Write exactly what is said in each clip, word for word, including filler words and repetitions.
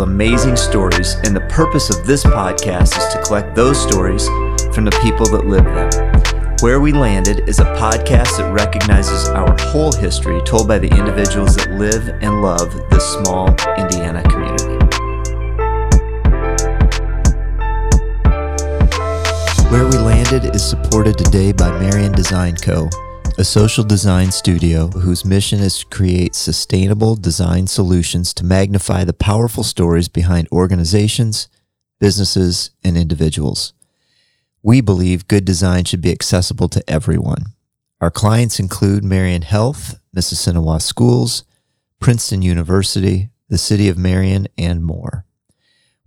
of amazing stories, and the purpose of this podcast is to collect those stories from the people that live them. Where We Landed is a podcast that recognizes our whole history told by the individuals that live and love this small Indiana community. Where We Landed is supported today by Marion Design Co., a social design studio whose mission is to create sustainable design solutions to magnify the powerful stories behind organizations, businesses, and individuals. We believe good design should be accessible to everyone. Our clients include Marion Health, Mississinewa Schools, Princeton University, the City of Marion, and more.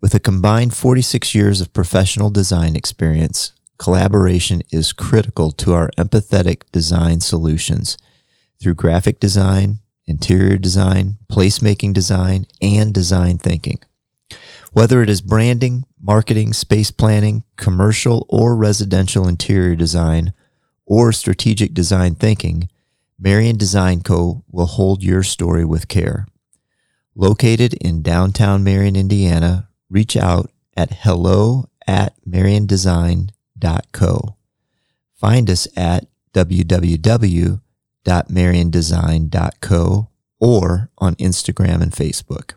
With a combined forty-six years of professional design experience, collaboration is critical to our empathetic design solutions through graphic design, interior design, placemaking design, and design thinking. Whether it is branding, marketing, space planning, commercial or residential interior design, or strategic design thinking, Marion Design Co. will hold your story with care. Located in downtown Marion, Indiana, reach out at hello at marion design dot co. Find us at w w w dot marion design dot co or on Instagram and Facebook.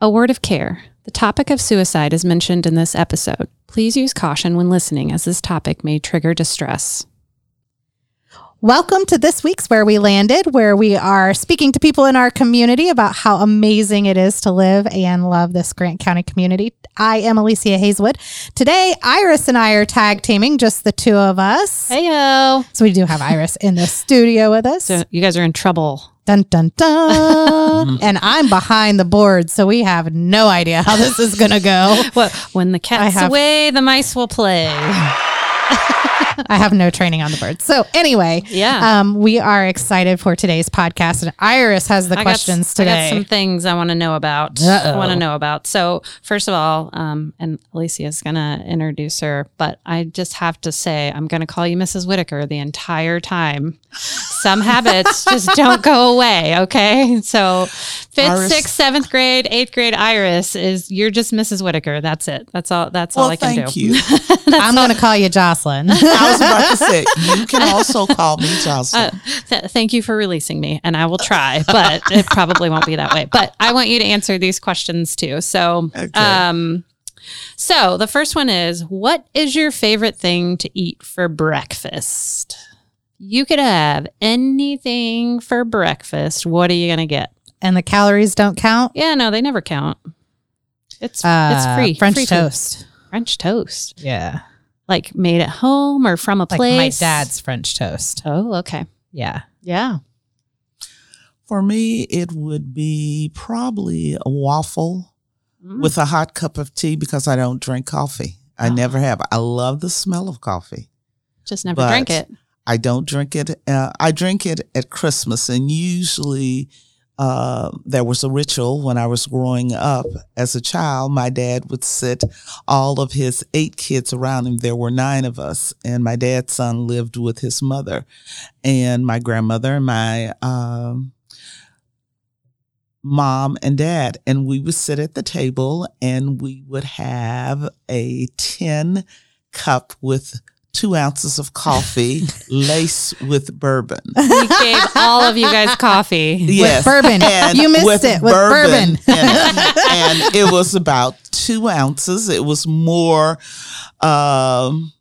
A word of care. The topic of suicide is mentioned in this episode. Please use caution when listening, as this topic may trigger distress. Welcome to this week's Where We Landed, where we are speaking to people in our community about how amazing it is to live and love this Grant County community. I am Alicia Hazewood. Today, Iris and I are tag teaming, just the two of us. Heyo. So we do have Iris in the studio with us. So you guys are in trouble. Dun, dun, dun. And I'm behind the board, so we have no idea how this is going to go. Well, when the cat's have- away, the mice will play. I have no training on the birds. So anyway, yeah. um, we are excited for today's podcast. And Iris has the I questions got, today. I got some things I want to know about. Uh-oh. I want to know about. So first of all, um, and Alicia is going to introduce her, but I just have to say, I'm going to call you Missus Whitticker the entire time. Some habits just don't go away. Okay. So fifth, Iris. sixth, seventh grade, eighth grade Iris is, you're just Missus Whitticker. That's it. That's all. That's well, all I can thank do. You. I'm going to call you Jocelyn. I was about to say, you can also call me Jocelyn. Uh, th- thank you for releasing me, and I will try, but it probably won't be that way. But I want you to answer these questions too. So, okay. um, so the first one is, what is your favorite thing to eat for breakfast? You could have anything for breakfast. What are you going to get? And the calories don't count? Yeah, no, they never count. It's uh, it's free. French free toast. Food. French toast. Yeah. Like made at home or from a like place? My dad's French toast. Oh, okay. Yeah. Yeah. For me, it would be probably a waffle mm. with a hot cup of tea, because I don't drink coffee. Oh. I never have. I love the smell of coffee. Just never drink it. I don't drink it. Uh, I drink it at Christmas, and usually uh, there was a ritual when I was growing up as a child. My dad would sit all of his eight kids around him. There were nine of us, and my dad's son lived with his mother and my grandmother and my um, mom and dad. And we would sit at the table, and we would have a tin cup with two ounces of coffee laced with bourbon. We gave all of you guys coffee. Yes. With bourbon. And you missed with it. With bourbon. bourbon. And, and it was about two ounces. It was more um,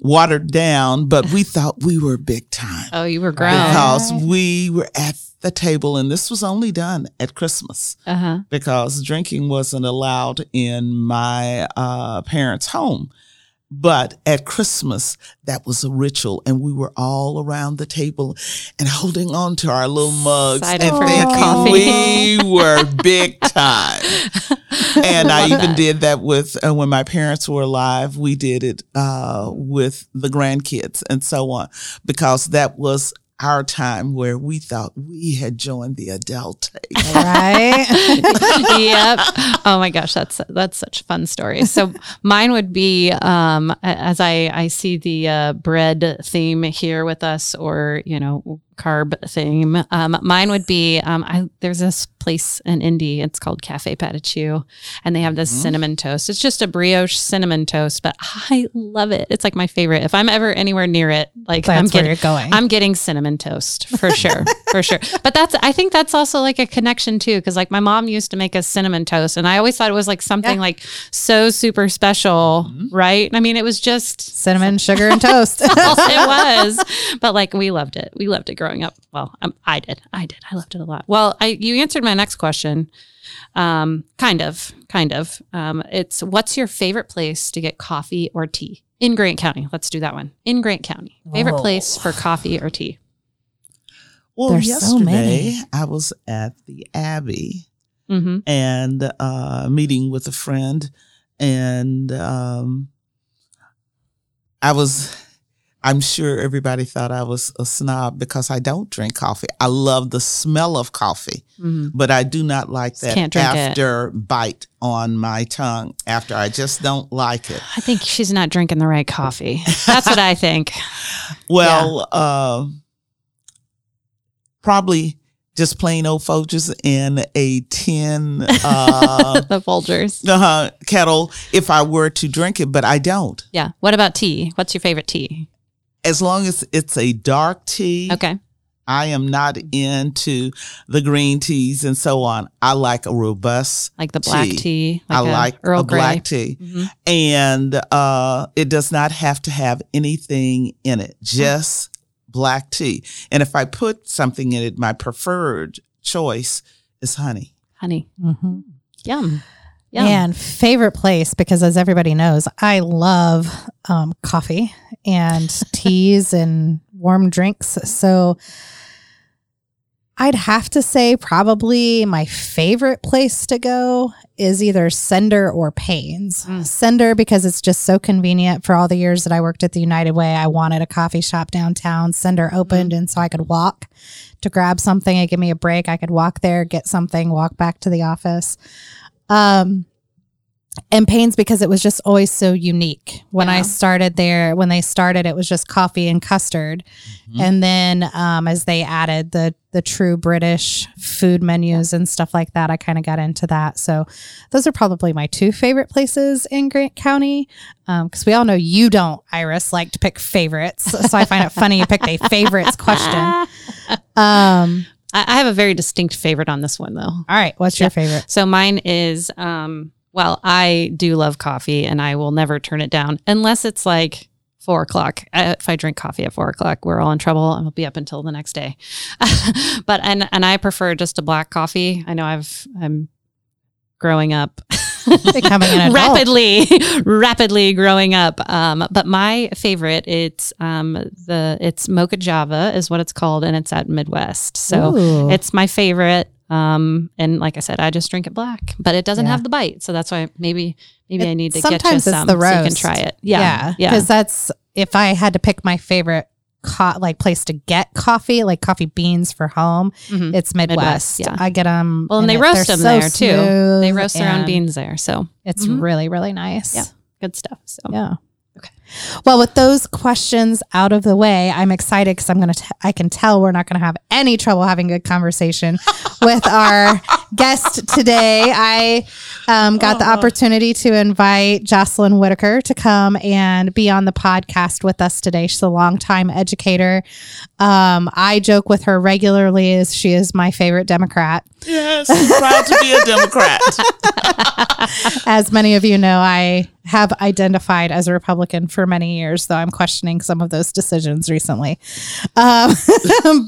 watered down, but we thought we were big time. Oh, you were grown. Because we were at the table, and this was only done at Christmas uh-huh. because drinking wasn't allowed in my uh, parents' home. But at Christmas, that was a ritual, and we were all around the table and holding on to our little mugs and thinking we were big time. And I, I even that. did that with, uh, when my parents were alive, we did it uh, with the grandkids and so on, because that was our time where we thought we had joined the adult table. Right? Yep. Oh my gosh, that's that's such a fun story. So mine would be, um, as I, I see the uh, bread theme here with us, or, you know, carb thing. Um, mine would be, um, I, there's this place in Indy, it's called Cafe Patachou, and they have this mm-hmm. cinnamon toast. It's just a brioche cinnamon toast, but I love it. It's like my favorite. If I'm ever anywhere near it, like that's I'm getting, where you're going. I'm getting cinnamon toast for sure, for sure. But that's, I think that's also like a connection too. Cause like my mom used to make a cinnamon toast and I always thought it was like something yeah. like so super special. Mm-hmm. Right. I mean, it was just cinnamon, sugar, and toast. It was, but like, we loved it. We loved it growing up. Well, um, I did. I did. I loved it a lot. Well, I, you answered my next question. Um, kind of, kind of, um, it's what's your favorite place to get coffee or tea in Grant County? Let's do that one in Grant County. Favorite Whoa. place for coffee or tea. Well, There's yesterday so I was at the Abbey mm-hmm. and, uh, meeting with a friend and, um, I was, I'm sure everybody thought I was a snob because I don't drink coffee. I love the smell of coffee, mm-hmm. but I do not like that after it. bite on my tongue after. I just don't like it. I think she's not drinking the right coffee. That's what I think. Well, yeah. uh, probably just plain old Folgers in a tin. Uh, the Folgers. Uh, kettle if I were to drink it, but I don't. Yeah. What about tea? What's your favorite tea? As long as it's a dark tea, okay. I am not into the green teas and so on. I like a robust, like the black tea. tea like I like Earl a Grey. black tea, mm-hmm. and uh, it does not have to have anything in it. Just mm-hmm. black tea, and if I put something in it, my preferred choice is honey. Honey, mm-hmm. yum. Yum. And favorite place, because as everybody knows, I love um, coffee and teas and warm drinks. So I'd have to say probably my favorite place to go is either Sender or Payne's. Mm. Sender because it's just so convenient. For all the years that I worked at the United Way, I wanted a coffee shop downtown. Sender opened, mm. and so I could walk to grab something and give me a break. I could walk there, get something, walk back to the office. Um, and Payne's because it was just always so unique. When yeah. I started there, when they started, it was just coffee and custard. Mm-hmm. And then, um, as they added the, the true British food menus and stuff like that, I kind of got into that. So those are probably my two favorite places in Grant County. Um, cause we all know you don't, Iris, like to pick favorites. So I find it funny you picked a favorites question. Um, I have a very distinct favorite on this one, though. All right. What's your yeah. favorite? So mine is, um, well, I do love coffee and I will never turn it down unless it's like four o'clock. If I drink coffee at four o'clock, we're all in trouble and we'll be up until the next day. But, and, and I prefer just a black coffee. I know I've, I'm growing up. Becoming an adult. Rapidly, rapidly growing up. Um, but my favorite, it's um, the it's Mocha Java is what it's called, and it's at Midwest. So Ooh. It's my favorite. Um, and like I said, I just drink it black, but it doesn't yeah. have the bite, so that's why maybe maybe it, I need to get you some the roast. So you can try it. Yeah, yeah. Because yeah. that's if I had to pick my favorite. Co- like place to get coffee, like coffee beans for home. Mm-hmm. It's Midwest. Midwest yeah. I get them. Well, and they it, roast them so there too. They roast their own beans there. So it's mm-hmm. really, really nice. Yeah. Good stuff. So yeah. Okay. Well, with those questions out of the way, I'm excited because I'm going to, I can tell we're not going to have any trouble having a conversation with our guest today. I um, got oh. the opportunity to invite Jocelyn Whitticker to come and be on the podcast with us today. She's a longtime educator. Um, I joke with her regularly as she is my favorite Democrat. Yes, I'm proud to be a Democrat. As many of you know, I have identified as a Republican for many years, though I'm questioning some of those decisions recently. Um,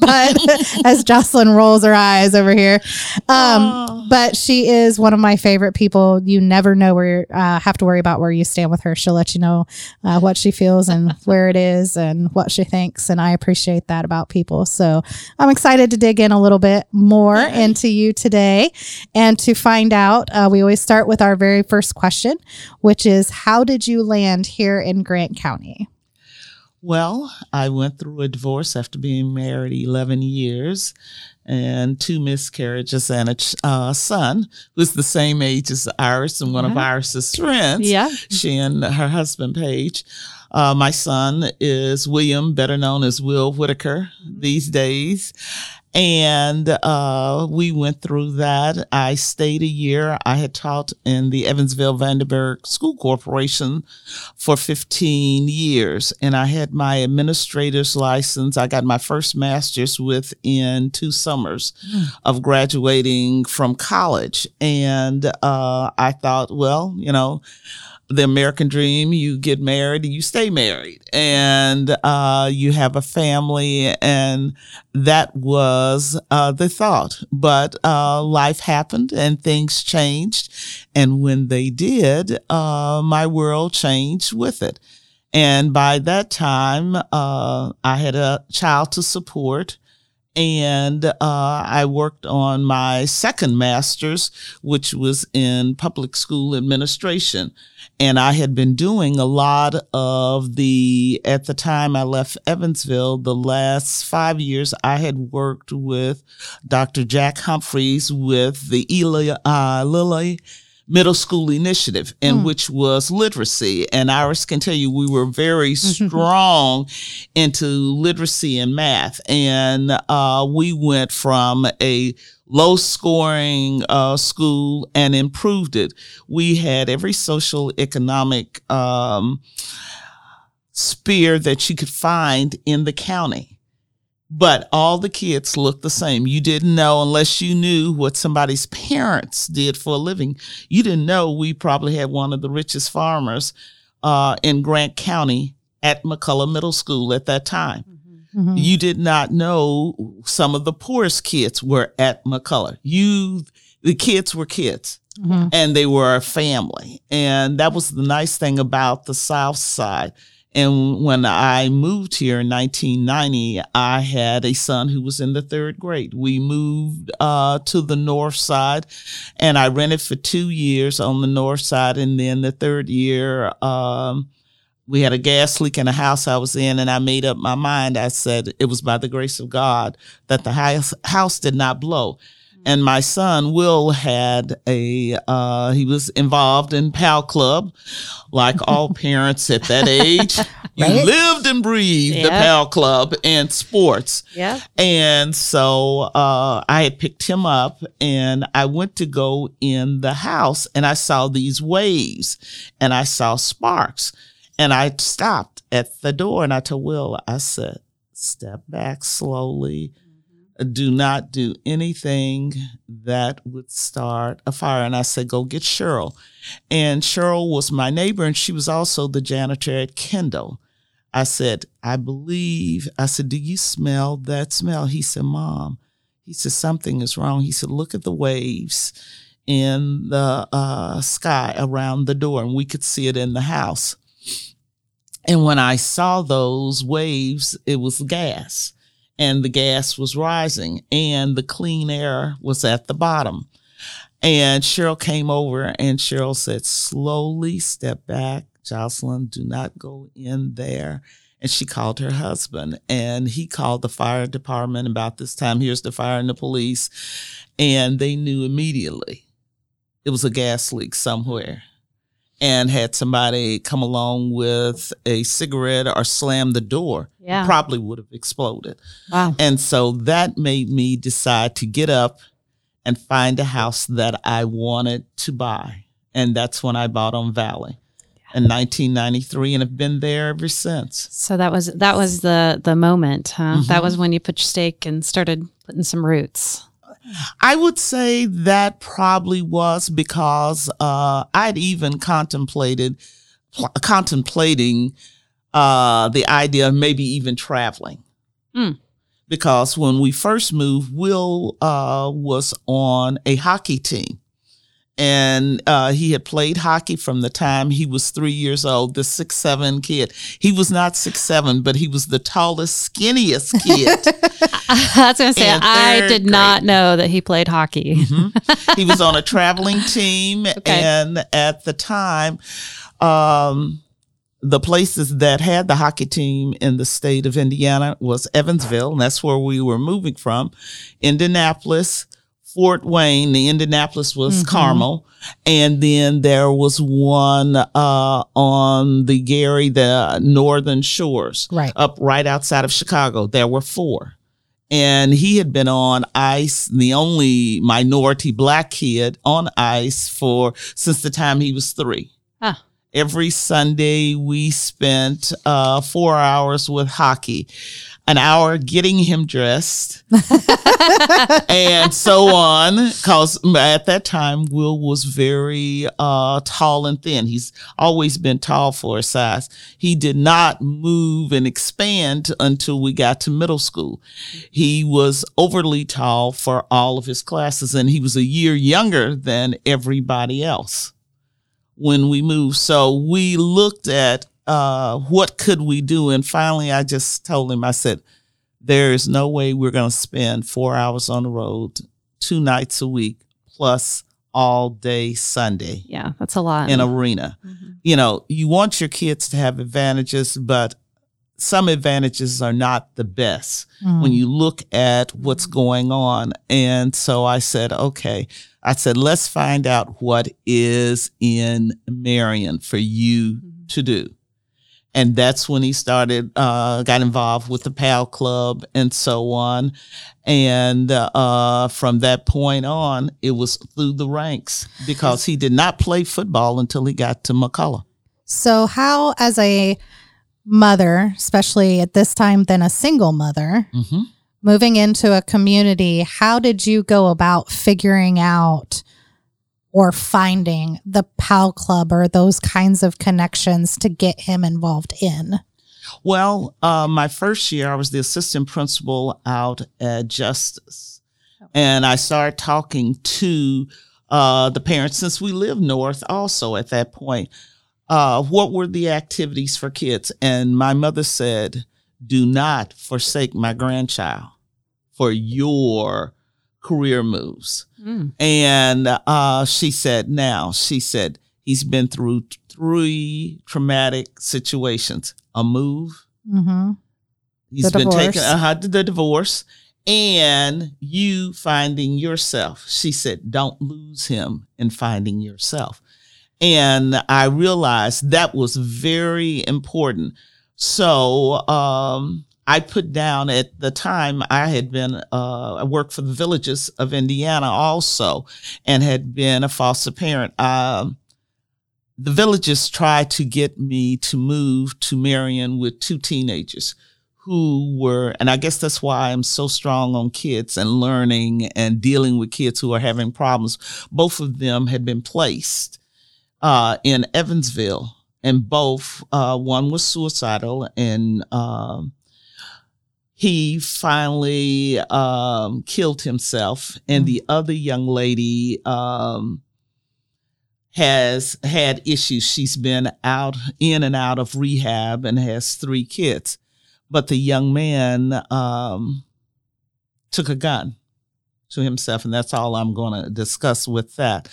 but as Jocelyn rolls her eyes over here, um, but she is one of my favorite people. You never know where uh, have to worry about where you stand with her. She'll let you know uh, what she feels and where it is and what she thinks. And I appreciate that about people. So I'm excited to dig in a little bit more yeah. into you today and to find out. Uh, we always start with our very first question, which is, how did you land here in Grant County? Well, I went through a divorce after being married eleven years and two miscarriages and a uh, son who's the same age as Iris and one yeah. of Iris's friends. Yeah. She and her husband, Paige. Uh, my son is William, better known as Will Whitticker mm-hmm. these days. And uh, we went through that. I stayed a year. I had taught in the Evansville Vanderburgh School Corporation for fifteen years. And I had my administrator's license. I got my first master's within two summers of graduating from college. And uh, I thought, well, you know, the American dream, you get married and you stay married and uh, you have a family. And that was uh, the thought. But uh, life happened and things changed. And when they did, uh, my world changed with it. And by that time, uh, I had a child to support. And uh, I worked on my second master's, which was in public school administration. And I had been doing a lot of the, at the time I left Evansville, the last five years, I had worked with Doctor Jack Humphreys with the Eli uh, Lilly Middle School Initiative, and mm. which was literacy. And Iris can tell you, we were very strong into literacy and math. And uh, we went from a low scoring uh, school and improved it. We had every social economic um, sphere that you could find in the county. But all the kids looked the same. You didn't know, unless you knew what somebody's parents did for a living. You didn't know we probably had one of the richest farmers uh, in Grant County at McCullough Middle School at that time. Mm-hmm. You did not know some of the poorest kids were at McCullough. You, the kids were kids. Mm-hmm. And they were a family. And that was the nice thing about the South Side. And when I moved here in nineteen ninety, I had a son who was in the third grade. We moved uh, to the north side, and I rented for two years on the north side. And then the third year, um, we had a gas leak in the house I was in, and I made up my mind. I said it was by the grace of God that the house, house did not blow. And my son, Will, had a, uh, he was involved in P A L Club, like all parents at that age. You right? lived and breathed yeah. the P A L Club and sports. Yeah. And so uh, I had picked him up, and I went to go in the house, and I saw these waves, and I saw sparks. And I stopped at the door, and I told Will, I said, step back slowly. Do not do anything that would start a fire. And I said, go get Cheryl. And Cheryl was my neighbor, and she was also the janitor at Kendall. I said, I believe, I said, do you smell that smell? He said, Mom, he said, something is wrong. He said, look at the waves in the uh, sky around the door, and we could see it in the house. And when I saw those waves, it was gas. And the gas was rising, and the clean air was at the bottom. And Cheryl came over, and Cheryl said, slowly step back, Jocelyn, do not go in there. And she called her husband, and he called the fire department about this time. Here's the fire and the police. And they knew immediately it was a gas leak somewhere. And had somebody come along with a cigarette or slam the door, yeah. probably would have exploded. Wow. And so that made me decide to get up and find a house that I wanted to buy. And that's when I bought on Valley in nineteen ninety-three, and have been there ever since. So that was that was the, the moment, huh? Mm-hmm. That was when you put your stake and started putting some roots. I would say that probably was, because uh, I'd even contemplated pl- contemplating uh, the idea of maybe even traveling. Mm. Because when we first moved, Will uh, was on a hockey team. And uh, he had played hockey from the time he was three years old, the six seven kid. He was not six seven, but he was the tallest, skinniest kid. I was going to say, I did grade. not know that he played hockey. Mm-hmm. He was on a traveling team. Okay. And at the time, um, the places that had the hockey team in the state of Indiana was Evansville, and that's where we were moving from, Indianapolis, Fort Wayne, the Indianapolis was mm-hmm. Carmel, and then there was one uh, on the Gary, the Northern Shores, right. up right outside of Chicago. There were four. And he had been on ICE, the only minority black kid on ICE for since the time he was three. Huh. Every Sunday we spent uh, four hours with hockey, an hour getting him dressed and so on. Because at that time, Will was very uh, tall and thin. He's always been tall for his size. He did not move and expand until we got to middle school. He was overly tall for all of his classes, and he was a year younger than everybody else when we moved. So we looked at uh, what could we do. And finally, I just told him, I said, there is no way we're going to spend four hours on the road, two nights a week, plus all day Sunday. Yeah, that's a lot. In arena. Mm-hmm. You know, you want your kids to have advantages, but some advantages are not the best mm. when you look at what's going on. And so I said, okay, I said, let's find out what is in Marion for you mm-hmm. to do. And that's when he started, uh, got involved with the P A L Club and so on. And uh, from that point on, it was through the ranks, because he did not play football until he got to McCullough. So how, as a mother, especially at this time, than a single mother, mm-hmm. moving into a community, how did you go about figuring out or finding the P A L Club or those kinds of connections to get him involved in? Well, uh, my first year, I was the assistant principal out at Justice, and I started talking to uh, the parents, since we lived north also at that point. Uh, what were the activities for kids? And my mother said, do not forsake my grandchild for your career moves. Mm. And uh, she said, now, she said, he's been through t- three traumatic situations. A move. Mm-hmm. He's been taken, uh, the divorce, and you finding yourself. She said, don't lose him in finding yourself. And I realized that was very important. So um, I put down at the time I had been, uh, I worked for the Villages of Indiana also, and had been a foster parent. Um, the Villages tried to get me to move to Marion with two teenagers who were, and I guess that's why I'm so strong on kids and learning and dealing with kids who are having problems. Both of them had been placed Uh, in Evansville, and both, uh, one was suicidal, and um, he finally um, killed himself, and the other young lady um, has had issues. She's been out, in and out of rehab, and has three kids. But the young man um, took a gun to himself, and that's all I'm going to discuss with that.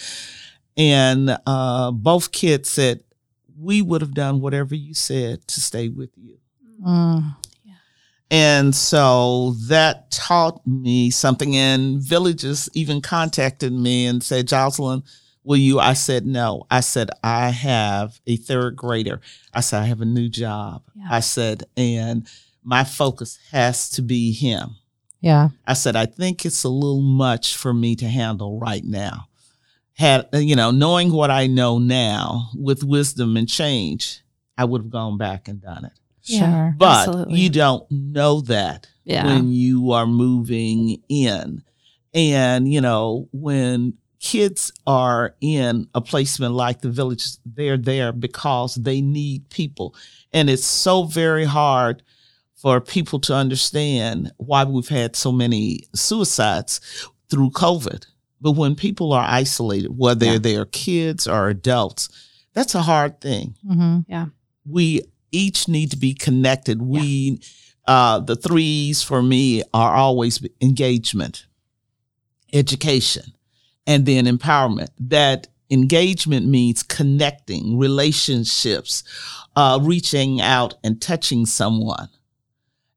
And uh, both kids said, we would have done whatever you said to stay with you. Mm. Yeah. And so that taught me something. And Villages even contacted me and said, Jocelyn, will you? I said, no. I said, I have a third grader. I said, I have a new job. Yeah. I said, and my focus has to be him. Yeah. I said, I think it's a little much for me to handle right now. Had, you know, knowing what I know now with wisdom and change, I would have gone back and done it. Sure. But absolutely. You don't know that yeah. when you are moving in. And, you know, when kids are in a placement like the Village, they're there because they need people. And it's so very hard for people to understand why we've had so many suicides through COVID. But when people are isolated, whether yeah. they are kids or adults, that's a hard thing. Mm-hmm. Yeah, we each need to be connected. We, yeah. uh, the threes for me are always engagement, education, and then empowerment. That engagement means connecting, relationships, uh, reaching out and touching someone,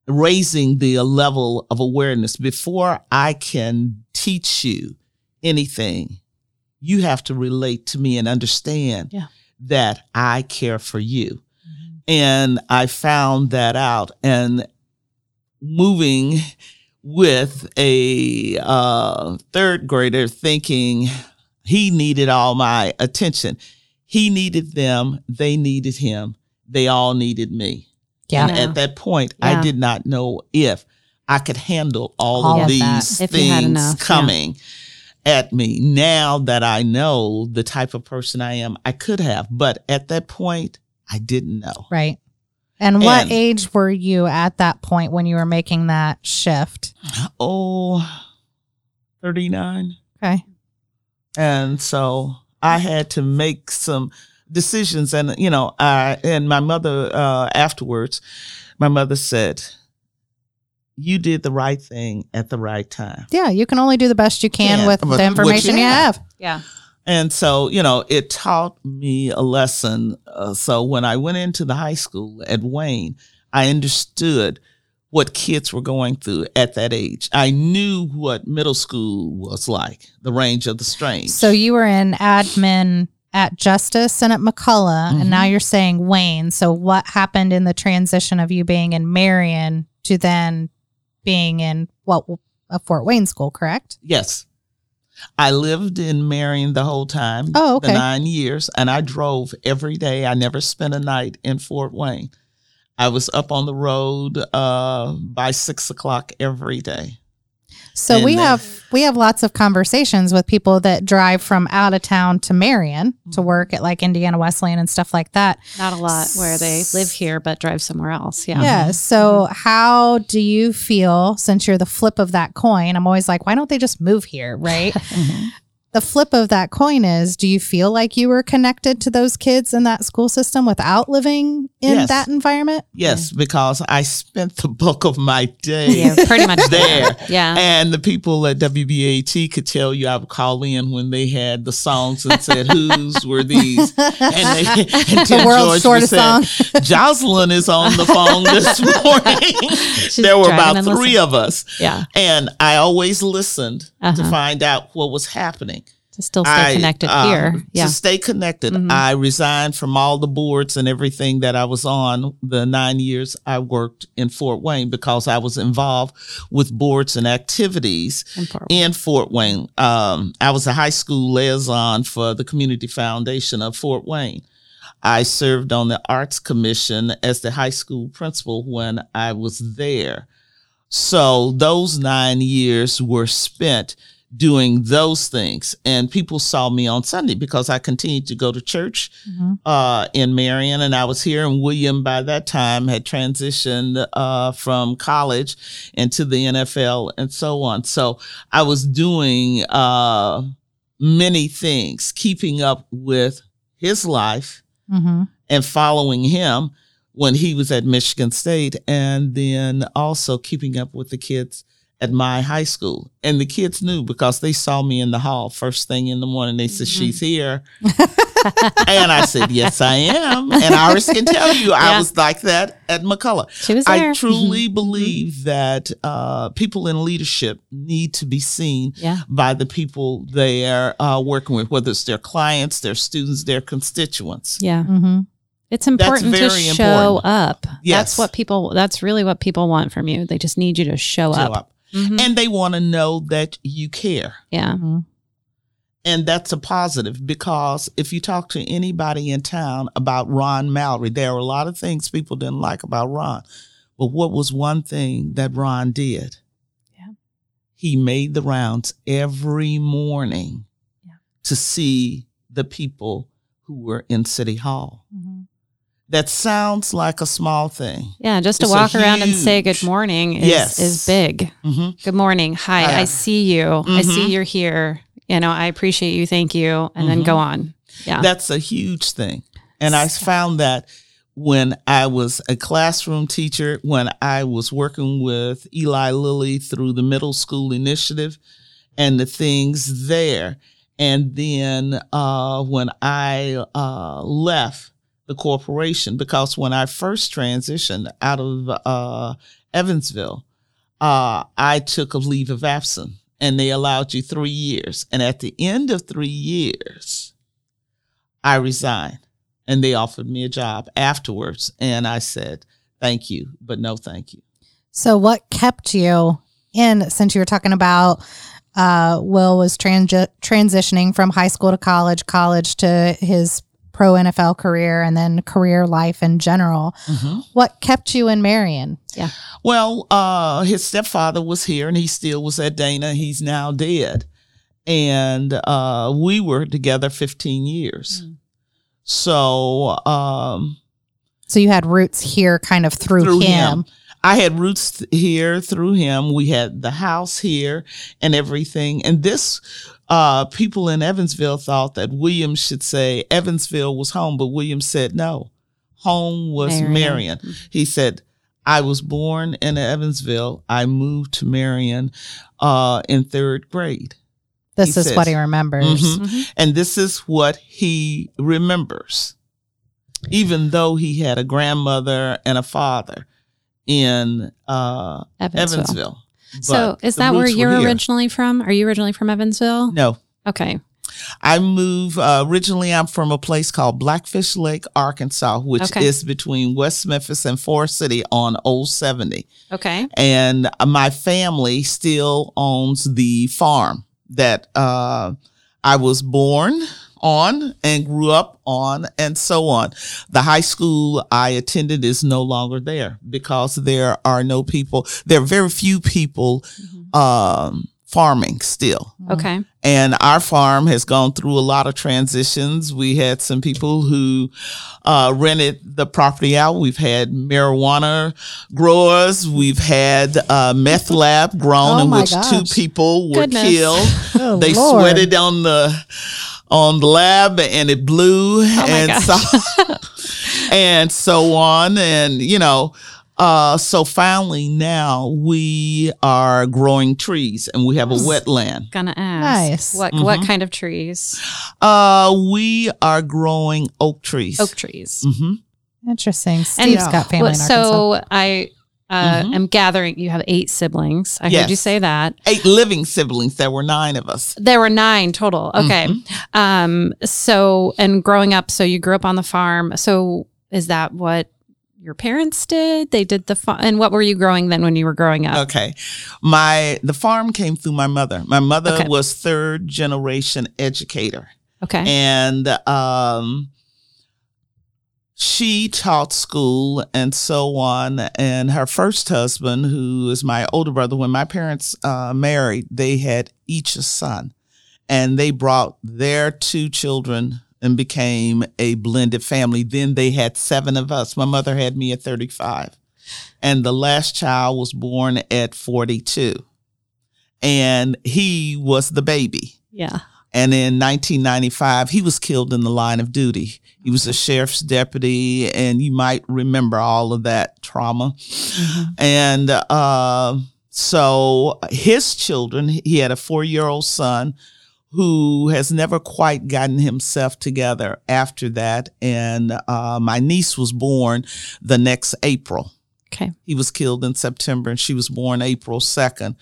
raising the level of awareness. Before I can teach you anything, you have to relate to me and understand yeah. that I care for you. Mm-hmm. And I found that out. And moving with a uh, third grader thinking he needed all my attention. He needed them. They needed him. They all needed me. Yeah. And at that point, yeah. I did not know if I could handle all, all of, of these that. things enough, coming yeah. at me. Now that I know the type of person I am, I could have. But at that point, I didn't know. Right. And what and, age were you at that point when you were making that shift? Oh, thirty-nine. Okay. And so I had to make some decisions. And, you know, I and my mother uh, afterwards, my mother said, you did the right thing at the right time. Yeah. You can only do the best you can yeah, with the information you, you have. have. Yeah. And so, you know, it taught me a lesson. Uh, so when I went into the high school at Wayne, I understood what kids were going through at that age. I knew what middle school was like, the range of the strange. So you were in admin at Justice and at McCullough, mm-hmm. and now you're saying Wayne. So what happened in the transition of you being in Marion to then being in what a Fort Wayne school, correct? Yes. I lived in Marion the whole time, oh, okay. the nine years, and I drove every day. I never spent a night in Fort Wayne. I was up on the road uh, by six o'clock every day. So and we then, have we have lots of conversations with people that drive from out of town to Marion to work at like Indiana Wesleyan and stuff like that. Not a lot where they live here but drive somewhere else. Yeah. Yeah. So how do you feel since you're the flip of that coin? I'm always like, why don't they just move here, right? mm-hmm. The flip of that coin is, do you feel like you were connected to those kids in that school system without living in yes. that environment? Yes, yeah. Because I spent the bulk of my day yeah, pretty much there. yeah. And the people at W B A T could tell you I would call in when they had the songs and said, whose were these? And, they, and Tim the world's George would song. Jocelyn is on the phone this morning. There were about three listening. of us. Yeah. And I always listened uh-huh. to find out what was happening. To still stay I, connected uh, here. Yeah. To stay connected. Mm-hmm. I resigned from all the boards and everything that I was on the nine years I worked in Fort Wayne because I was involved with boards and activities in Fort Wayne. In Fort Wayne. Um, I was a high school liaison for the Community Foundation of Fort Wayne. I served on the Arts Commission as the high school principal when I was there. So those nine years were spent doing those things. And people saw me on Sunday because I continued to go to church mm-hmm. uh, in Marion. And I was here, and William by that time had transitioned uh, from college into the N F L and so on. So I was doing uh, many things, keeping up with his life mm-hmm. and following him when he was at Michigan State. And then also keeping up with the kids at my high school. And the kids knew because they saw me in the hall first thing in the morning. They said, mm-hmm. she's here. And I said, yes, I am. And Iris can tell you, yeah. I was like that at McCullough. She was there. I truly mm-hmm. believe that uh, people in leadership need to be seen yeah. by the people they are uh, working with, whether it's their clients, their students, their constituents. Yeah. Mm-hmm. It's important to show important. up. Yes. That's what people, that's really what people want from you. They just need you to show, show up. up. Mm-hmm. And they want to know that you care. Yeah. Mm-hmm. And that's a positive, because if you talk to anybody in town about Ron Mallory, there are a lot of things people didn't like about Ron. But what was one thing that Ron did? Yeah. He made the rounds every morning yeah. to see the people who were in City Hall. Mm-hmm. That sounds like a small thing. Yeah, just to it's walk around huge, and say good morning is, yes. is big. Mm-hmm. Good morning. Hi, Hi, I see you. Mm-hmm. I see you're here. You know, I appreciate you. Thank you. And mm-hmm. then go on. Yeah. That's a huge thing. And I found that when I was a classroom teacher, when I was working with Eli Lilly through the middle school initiative and the things there. And then uh, when I uh, left the corporation, because when I first transitioned out of uh, Evansville, uh, I took a leave of absence and they allowed you three years. And at the end of three years, I resigned, and they offered me a job afterwards. And I said, thank you, but no thank you. So what kept you in, since you were talking about uh, Will was trans- transitioning from high school to college, college to his pro N F L career, and then career life in general. Mm-hmm. What kept you in Marion? Yeah. Well, uh, his stepfather was here, and he still was at Dana. He's now dead. And uh, we were together fifteen years. Mm-hmm. So. Um, so you had roots here kind of through, through him. him. I had roots th- here through him. We had the house here and everything. And this, uh, people in Evansville thought that Williams should say Evansville was home, but Williams said, no, home was Marion. Marion. He said, I was born in Evansville. I moved to Marion uh, in third grade. This he is says, what he remembers. Mm-hmm. Mm-hmm. And this is what he remembers, even though he had a grandmother and a father in uh, Evansville. Evansville. So is that where you're originally from? Are you originally from Evansville? No. Okay. I move, uh, originally I'm from a place called Blackfish Lake, Arkansas, which okay. is between West Memphis and Forest City on Old seventy. Okay. And my family still owns the farm that uh, I was born on and grew up on and so on. The high school I attended is no longer there because there are no people. There are very few people mm-hmm. um, farming still. Okay. And our farm has gone through a lot of transitions. We had some people who uh, rented the property out. We've had marijuana growers. We've had uh, meth lab grown oh in which gosh. two people were Goodness. killed. Oh, they Lord. sweated on the on the lab and it blew oh and so and so on. And, you know, uh, so finally now we are growing trees and we have a wetland. Gonna ask. Nice. What, mm-hmm. what kind of trees? Uh, we are growing oak trees. Oak trees. Mm-hmm. Interesting. Steve's and, got family well, in Arkansas. So I, Uh, mm-hmm. I'm gathering you have eight siblings. I yes. heard you say that. Eight living siblings. There were nine of us. There were nine total. Okay. Mm-hmm. Um. So, and growing up, so you grew up on the farm. So is that what your parents did? They did the farm. And what were you growing then when you were growing up? Okay. My, the farm came through my mother. My mother okay. was third generation educator. Okay. And, um, she taught school and so on. And her first husband, who is my older brother, when my parents uh, married, they had each a son. And they brought their two children and became a blended family. Then they had seven of us. My mother had me at thirty-five. And the last child was born at forty-two. And he was the baby. Yeah. And in nineteen ninety-five, he was killed in the line of duty. He was a sheriff's deputy, and you might remember all of that trauma. Mm-hmm. And uh, so his children, he had a four-year-old son who has never quite gotten himself together after that. And uh, my niece was born the next April. Okay. He was killed in September, and she was born April second.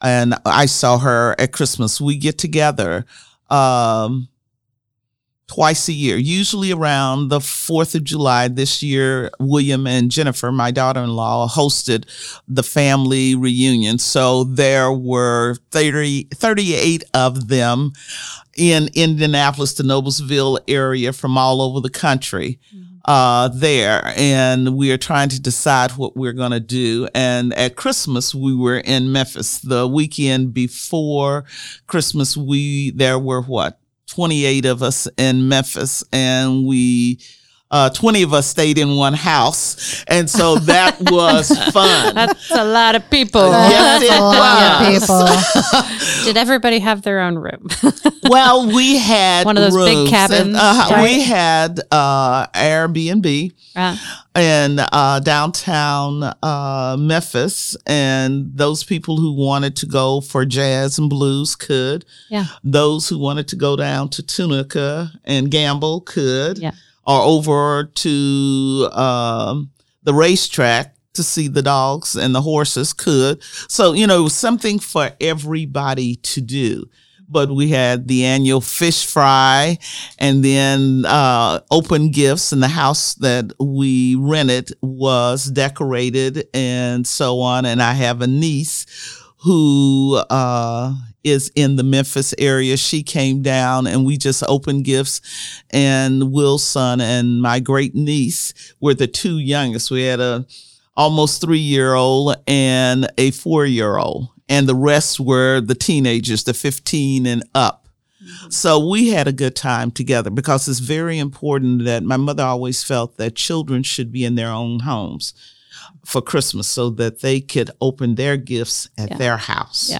And I saw her at Christmas. We get together um, twice a year, usually around the fourth of July. This year, William and Jennifer, my daughter-in-law, hosted the family reunion. So there were thirty, thirty-eight of them in Indianapolis, the Noblesville area, from all over the country. Mm-hmm. Uh, there, and we are trying to decide what we're going to do. And at Christmas, we were in Memphis. The weekend before Christmas, we there were, what, twenty-eight of us in Memphis, and we uh, twenty of us stayed in one house. And so that was fun. That's a lot of people. Yes, it was. People. Did everybody have their own room? Well, we had one of those rooms, big cabins. And, uh, right? We had uh, Airbnb uh. in uh, downtown uh, Memphis, and those people who wanted to go for jazz and blues could. Yeah. Those who wanted to go down to Tunica and gamble could, yeah. or over to um, the racetrack to see the dogs, and the horses could. So, you know, it was something for everybody to do. But we had the annual fish fry, and then uh, open gifts, and the house that we rented was decorated and so on. And I have a niece who uh, is in the Memphis area. She came down and we just opened gifts, and Will's son and my great niece were the two youngest. We had a almost three-year-old and a four-year-old. And the rest were the teenagers, the fifteen and up. So we had a good time together, because it's very important that my mother always felt that children should be in their own homes for Christmas so that they could open their gifts at yeah. their house. Yeah.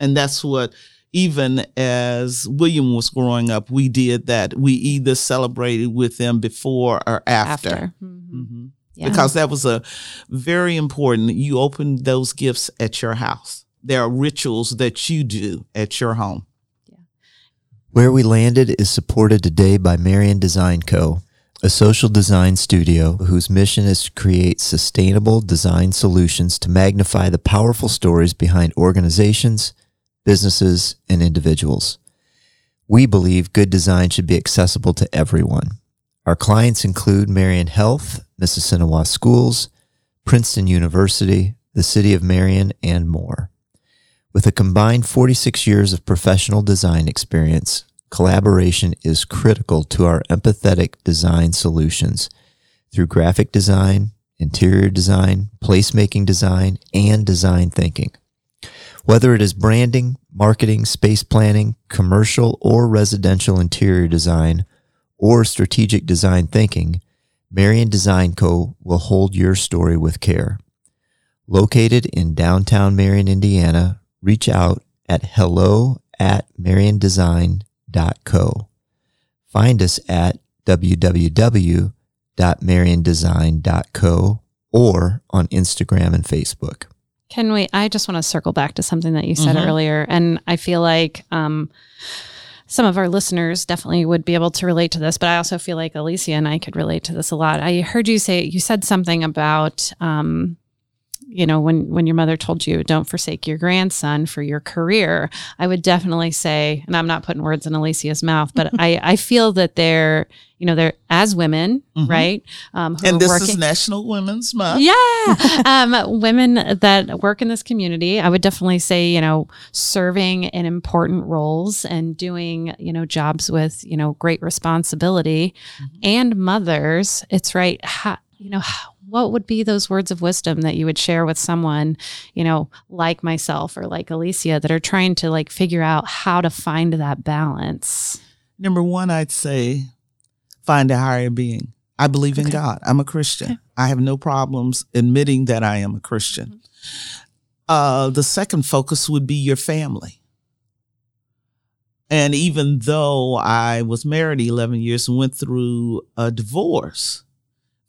And that's what, even as William was growing up, we did that. We either celebrated with them before or after. after. Mm-hmm. Mm-hmm. Yeah. Because that was a very important. You open those gifts at your house. There are rituals that you do at your home. Yeah. Where We Landed is supported today by Marion Design Co., a social design studio whose mission is to create sustainable design solutions to magnify the powerful stories behind organizations, businesses, and individuals. We believe good design should be accessible to everyone. Our clients include Marion Health, Mississinewa Schools, Princeton University, the City of Marion, and more. With a combined forty-six years of professional design experience, collaboration is critical to our empathetic design solutions through graphic design, interior design, placemaking design, and design thinking. Whether it is branding, marketing, space planning, commercial or residential interior design, or strategic design thinking, Marion Design Co. will hold your story with care. Located in downtown Marion, Indiana, reach out at hello at marion design dot co. Find us at w w w dot marion design dot co or on Instagram and Facebook. Can we, I just want to circle back to something that you said mm-hmm. earlier, and I feel like um, some of our listeners definitely would be able to relate to this, but I also feel like Alicia and I could relate to this a lot. I heard you say, you said something about, um, you know, when, when your mother told you, don't forsake your grandson for your career. I would definitely say, and I'm not putting words in Alicia's mouth, but I, I feel that they're, you know, they're as women, mm-hmm. right? Um, who and this working, is National Women's Month. Yeah. um, women that work in this community, I would definitely say, you know, serving in important roles and doing, you know, jobs with, you know, great responsibility mm-hmm. and mothers. It's right. How, you know, what would be those words of wisdom that you would share with someone, you know, like myself or like Alicia that are trying to like figure out how to find that balance? Number one, I'd say, find a higher being. I believe okay. in God. I'm a Christian. Okay. I have no problems admitting that I am a Christian. Mm-hmm. Uh, the second focus would be your family. And even though I was married eleven years and went through a divorce,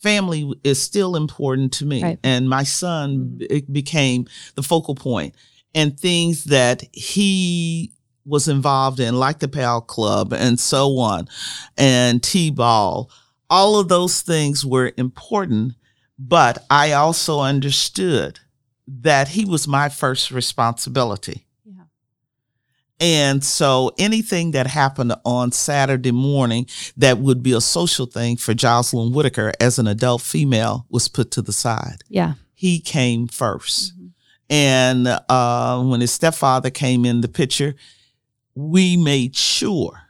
family is still important to me. Right. And my son it became the focal point, and things that he was involved in, like the P A L Club and so on, and T-ball. All of those things were important, but I also understood that he was my first responsibility. Yeah. And so anything that happened on Saturday morning that would be a social thing for Jocelyn Whitticker as an adult female was put to the side. Yeah. He came first. Mm-hmm. And uh, when his stepfather came in the picture, we made sure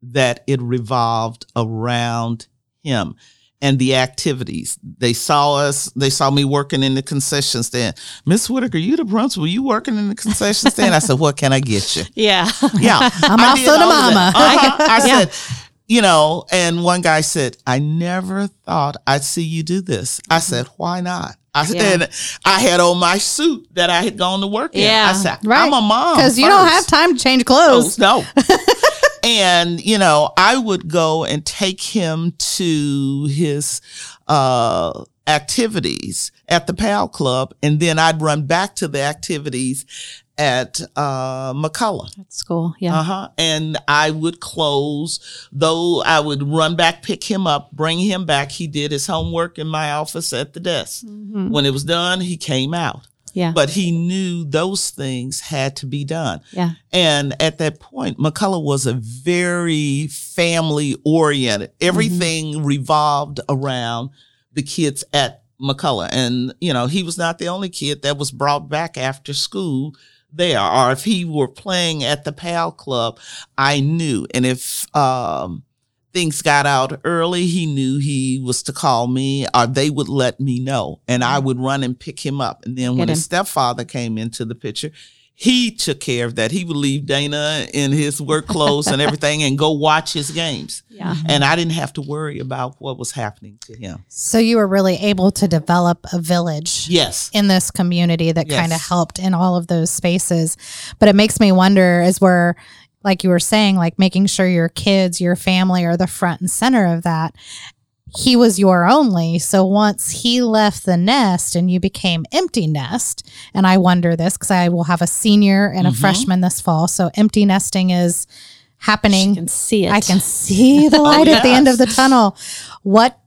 that it revolved around him and the activities. They saw us. They saw me working in the concession stand. Miss Whitticker, you the principal. You working in the concession stand? I said, what can I get you? Yeah. Yeah. I'm I also the mama. Uh-huh. I yeah. said, you know, and one guy said, I never thought I'd see you do this. I said, why not? I said, yeah. I had on my suit that I had gone to work in. Yeah, I said, right. I'm a mom. Because you don't have time to change clothes. Oh, no. And, you know, I would go and take him to his uh, activities at the P A L Club, and then I'd run back to the activities at uh McCullough. That's cool. Yeah. Uh-huh. And I would close, though I would run back, pick him up, bring him back. He did his homework in my office at the desk. Mm-hmm. When it was done, he came out. Yeah. But he knew those things had to be done. Yeah. And at that point, McCullough was a very family oriented. Everything mm-hmm. revolved around the kids at McCullough. And, you know, he was not the only kid that was brought back after school there. Or if he were playing at the P A L Club, I knew. And if um, things got out early, he knew he was to call me, or they would let me know. And I would run and pick him up. And then Get when him. his stepfather came into the picture, he took care of that. He would leave Dana in his work clothes and everything and go watch his games. Yeah. And I didn't have to worry about what was happening to him. So you were really able to develop a village yes. in this community that yes. kind of helped in all of those spaces. But it makes me wonder, as we're, like you were saying, like making sure your kids, your family are the front and center of that. He was your only. So once he left the nest and you became empty nest, and I wonder this because I will have a senior and a mm-hmm. freshman this fall. So empty nesting is happening. I can see it. I can see the light oh, yes. at the end of the tunnel. What,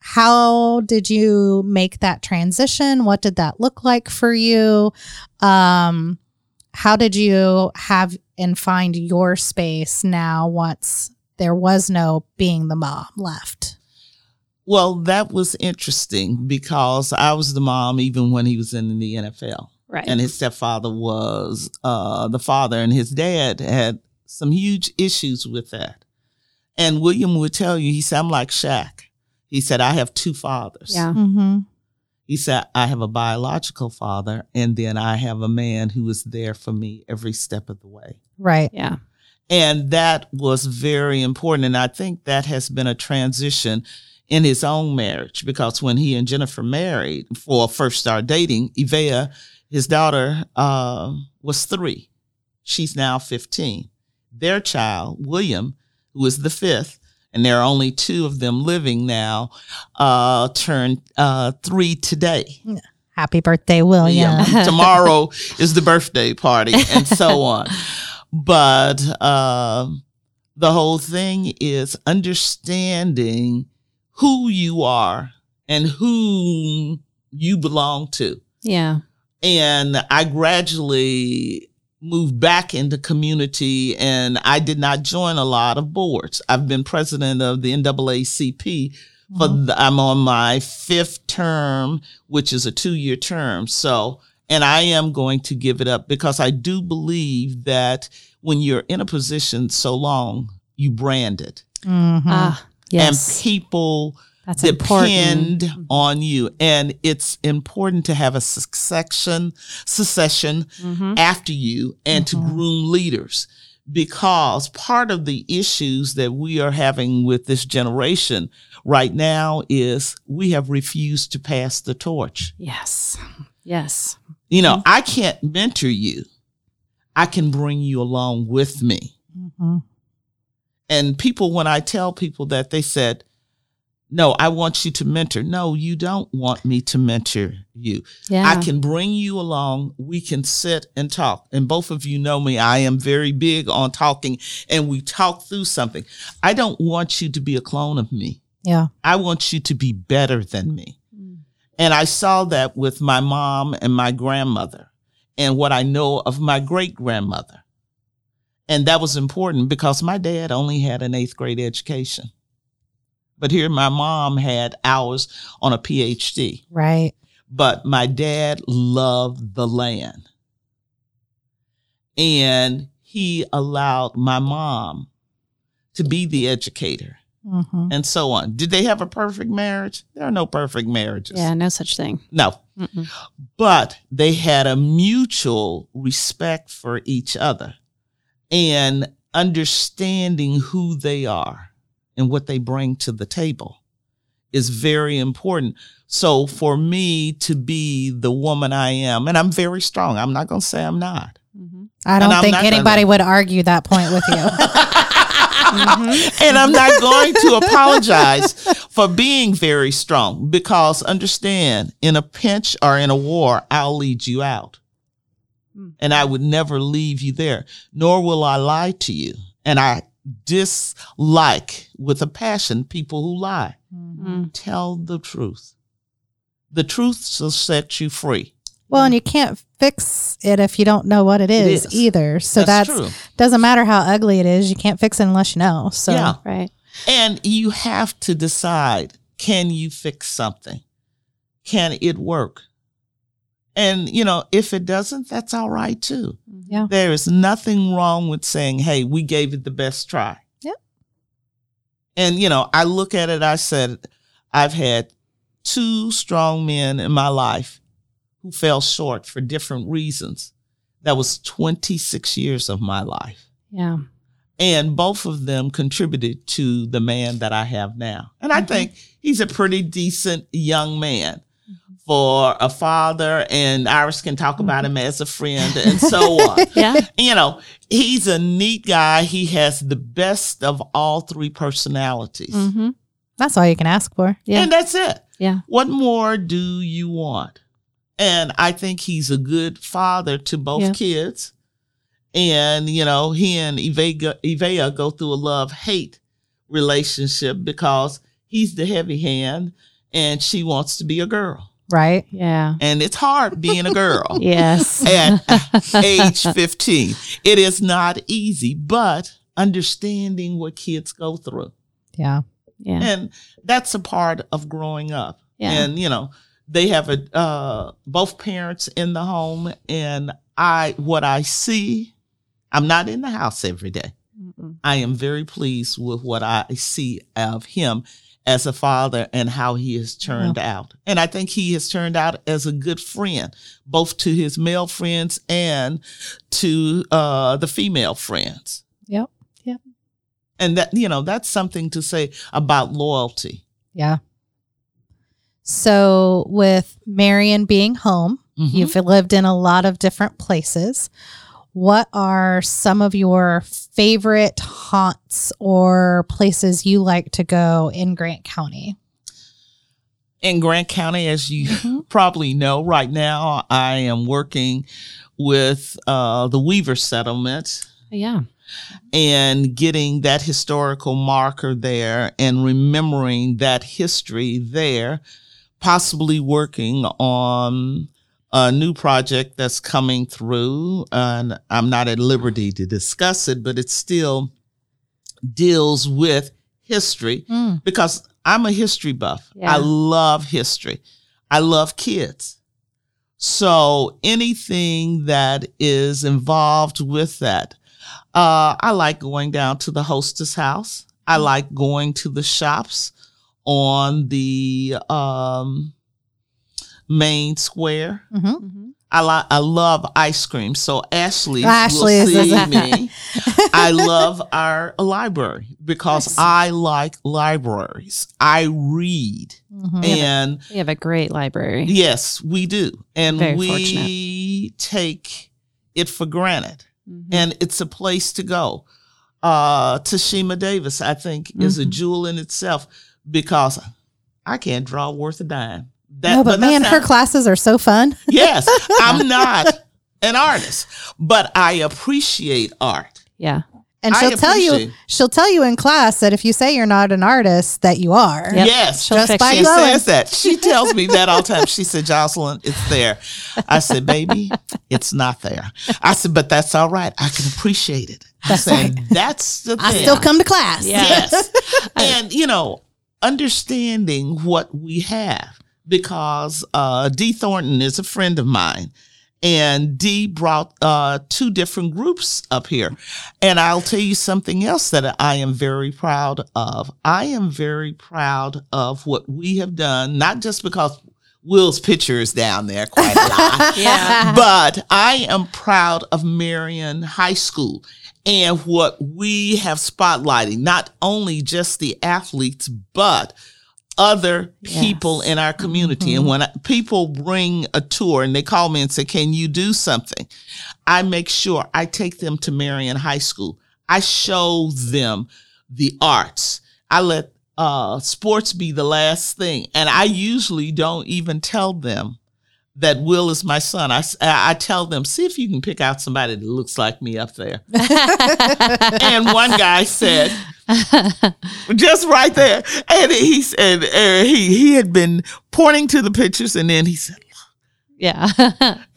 how did you make that transition? What did that look like for you? Um, how did you have and find your space now once there was no being the mom left? Well, that was interesting because I was the mom even when he was in the N F L. Right. And his stepfather was uh, the father, and his dad had some huge issues with that. And William would tell you, he said, I'm like Shaq. He said, I have two fathers. Yeah. Mm-hmm. He said, I have a biological father, and then I have a man who is there for me every step of the way. Right. Yeah. And that was very important. And I think that has been a transition in his own marriage, because when he and Jennifer married or first started dating, Ivea, his daughter, uh, was three. She's now fifteen. Their child, William, who is the fifth, and there are only two of them living now, uh, turned uh, three today. Happy birthday, William. Yeah. Tomorrow is the birthday party and so on. But uh, the whole thing is understanding who you are and who you belong to. Yeah. And I gradually moved back into community, and I did not join a lot of boards. I've been president of the N double A C P. Mm-hmm. for the, I'm on my fifth term, which is a two-year term. So, and I am going to give it up because I do believe that when you're in a position so long, you brand it. Mm-hmm. Uh, Yes. And people That's depend important. on you. And it's important to have a succession succession mm-hmm. after you, and mm-hmm. to groom leaders, because part of the issues that we are having with this generation right now is we have refused to pass the torch. Yes. Yes. You know, mm-hmm. I can't mentor you. I can bring you along with me. Mm-hmm. And people, when I tell people that, they said, no, I want you to mentor. No, you don't want me to mentor you. Yeah. I can bring you along. We can sit and talk. And both of you know me. I am very big on talking, and we talk through something. I don't want you to be a clone of me. Yeah. I want you to be better than me. Mm. And I saw that with my mom and my grandmother, and what I know of my great-grandmother. And that was important because my dad only had an eighth grade education. But here my mom had hours on a P H D. Right. But my dad loved the land. And he allowed my mom to be the educator mm-hmm. and so on. Did they have a perfect marriage? There are no perfect marriages. Yeah, no such thing. No. Mm-mm. But they had a mutual respect for each other, and understanding who they are and what they bring to the table is very important. So for me to be the woman I am, and I'm very strong. I'm not going to say I'm not. Mm-hmm. I don't think anybody gonna... would argue that point with you. mm-hmm. And I'm not going to apologize for being very strong, because understand, in a pinch or in a war, I'll lead you out. Mm. And I would never leave you there, nor will I lie to you. And I dislike with a passion people who lie. Mm-hmm. Tell the truth. The truth will set you free. Well, and you can't fix it if you don't know what it is, it is. either. So that's, that's true. Doesn't matter how ugly it is. You can't fix it unless you know. So, yeah. Right. And you have to decide, can you fix something? Can it work? And, you know, if it doesn't, that's all right, too. Yeah. There is nothing wrong with saying, hey, we gave it the best try. Yep. And, you know, I look at it, I said, I've had two strong men in my life who fell short for different reasons. That was twenty-six years of my life. Yeah. And both of them contributed to the man that I have now. And I mm-hmm. think he's a pretty decent young man for a father, and Iris can talk about him as a friend and so on. Yeah. You know, he's a neat guy. He has the best of all three personalities. Mm-hmm. That's all you can ask for. Yeah. And that's it. Yeah. What more do you want? And I think he's a good father to both yeah. kids. And, you know, he and Eva go through a love-hate relationship because he's the heavy hand and she wants to be a girl. Right. Yeah. And it's hard being a girl. Yes. At age fifteen. It is not easy, but understanding what kids go through. Yeah. Yeah. And that's a part of growing up. Yeah. And, you know, they have a uh, both parents in the home, and I what I see. I'm not in the house every day. Mm-mm. I am very pleased with what I see of him as a father and how he has turned yeah. out. And I think he has turned out as a good friend, both to his male friends and to uh, the female friends. Yep. Yep. And that, you know, that's something to say about loyalty. Yeah. So with Marion being home, mm-hmm. you've lived in a lot of different places. What are some of your favorite haunts or places you like to go in Grant County? In Grant County, as you mm-hmm. probably know, right now I am working with uh, the Weaver Settlement. Yeah. And getting that historical marker there and remembering that history there, possibly working on a new project that's coming through, and I'm not at liberty to discuss it, but it still deals with history mm. because I'm a history buff. Yeah. I love history. I love kids. So anything that is involved with that, uh, I like going down to the hostess house. I like going to the shops on the, um, main square. Mm-hmm. Mm-hmm. I li- I love ice cream. So Ashley Ashley will see me. I love our library because yes. I like libraries. I read, mm-hmm. and we have a great library. Yes, we do, and Very we fortunate. Take it for granted. Mm-hmm. And it's a place to go. Uh, Tashima Davis, I think, mm-hmm. is a jewel in itself because I can't draw worth a dime. That, no, but, but man, her classes are so fun. Yes, I'm not an artist, but I appreciate art. Yeah. And she'll I tell you, she'll tell you in class that if you say you're not an artist, that you are. Yep. Yes. She'll just by she glowing. Says that. She tells me that all the time. She said, Jocelyn, it's there. I said, baby, it's not there. I said, but that's all right. I can appreciate it. That's I said, right. That's the thing. I still come to class. Yeah. Yes. And, you know, understanding what we have. Because uh, Dee Thornton is a friend of mine, and Dee brought uh, two different groups up here. And I'll tell you something else that I am very proud of. I am very proud of what we have done, not just because Will's picture is down there quite a lot, yeah. but I am proud of Marion High School and what we have spotlighting, not only just the athletes, but other people yes. in our community. Mm-hmm. And when I, people bring a tour and they call me and say, can you do something? I make sure I take them to Marion High School. I show them the arts. I let uh, sports be the last thing. And I usually don't even tell them that Will is my son. I, I tell them, see if you can pick out somebody that looks like me up there. And one guy said, just right there. And he said, and he, he had been pointing to the pictures, and then he said, yeah.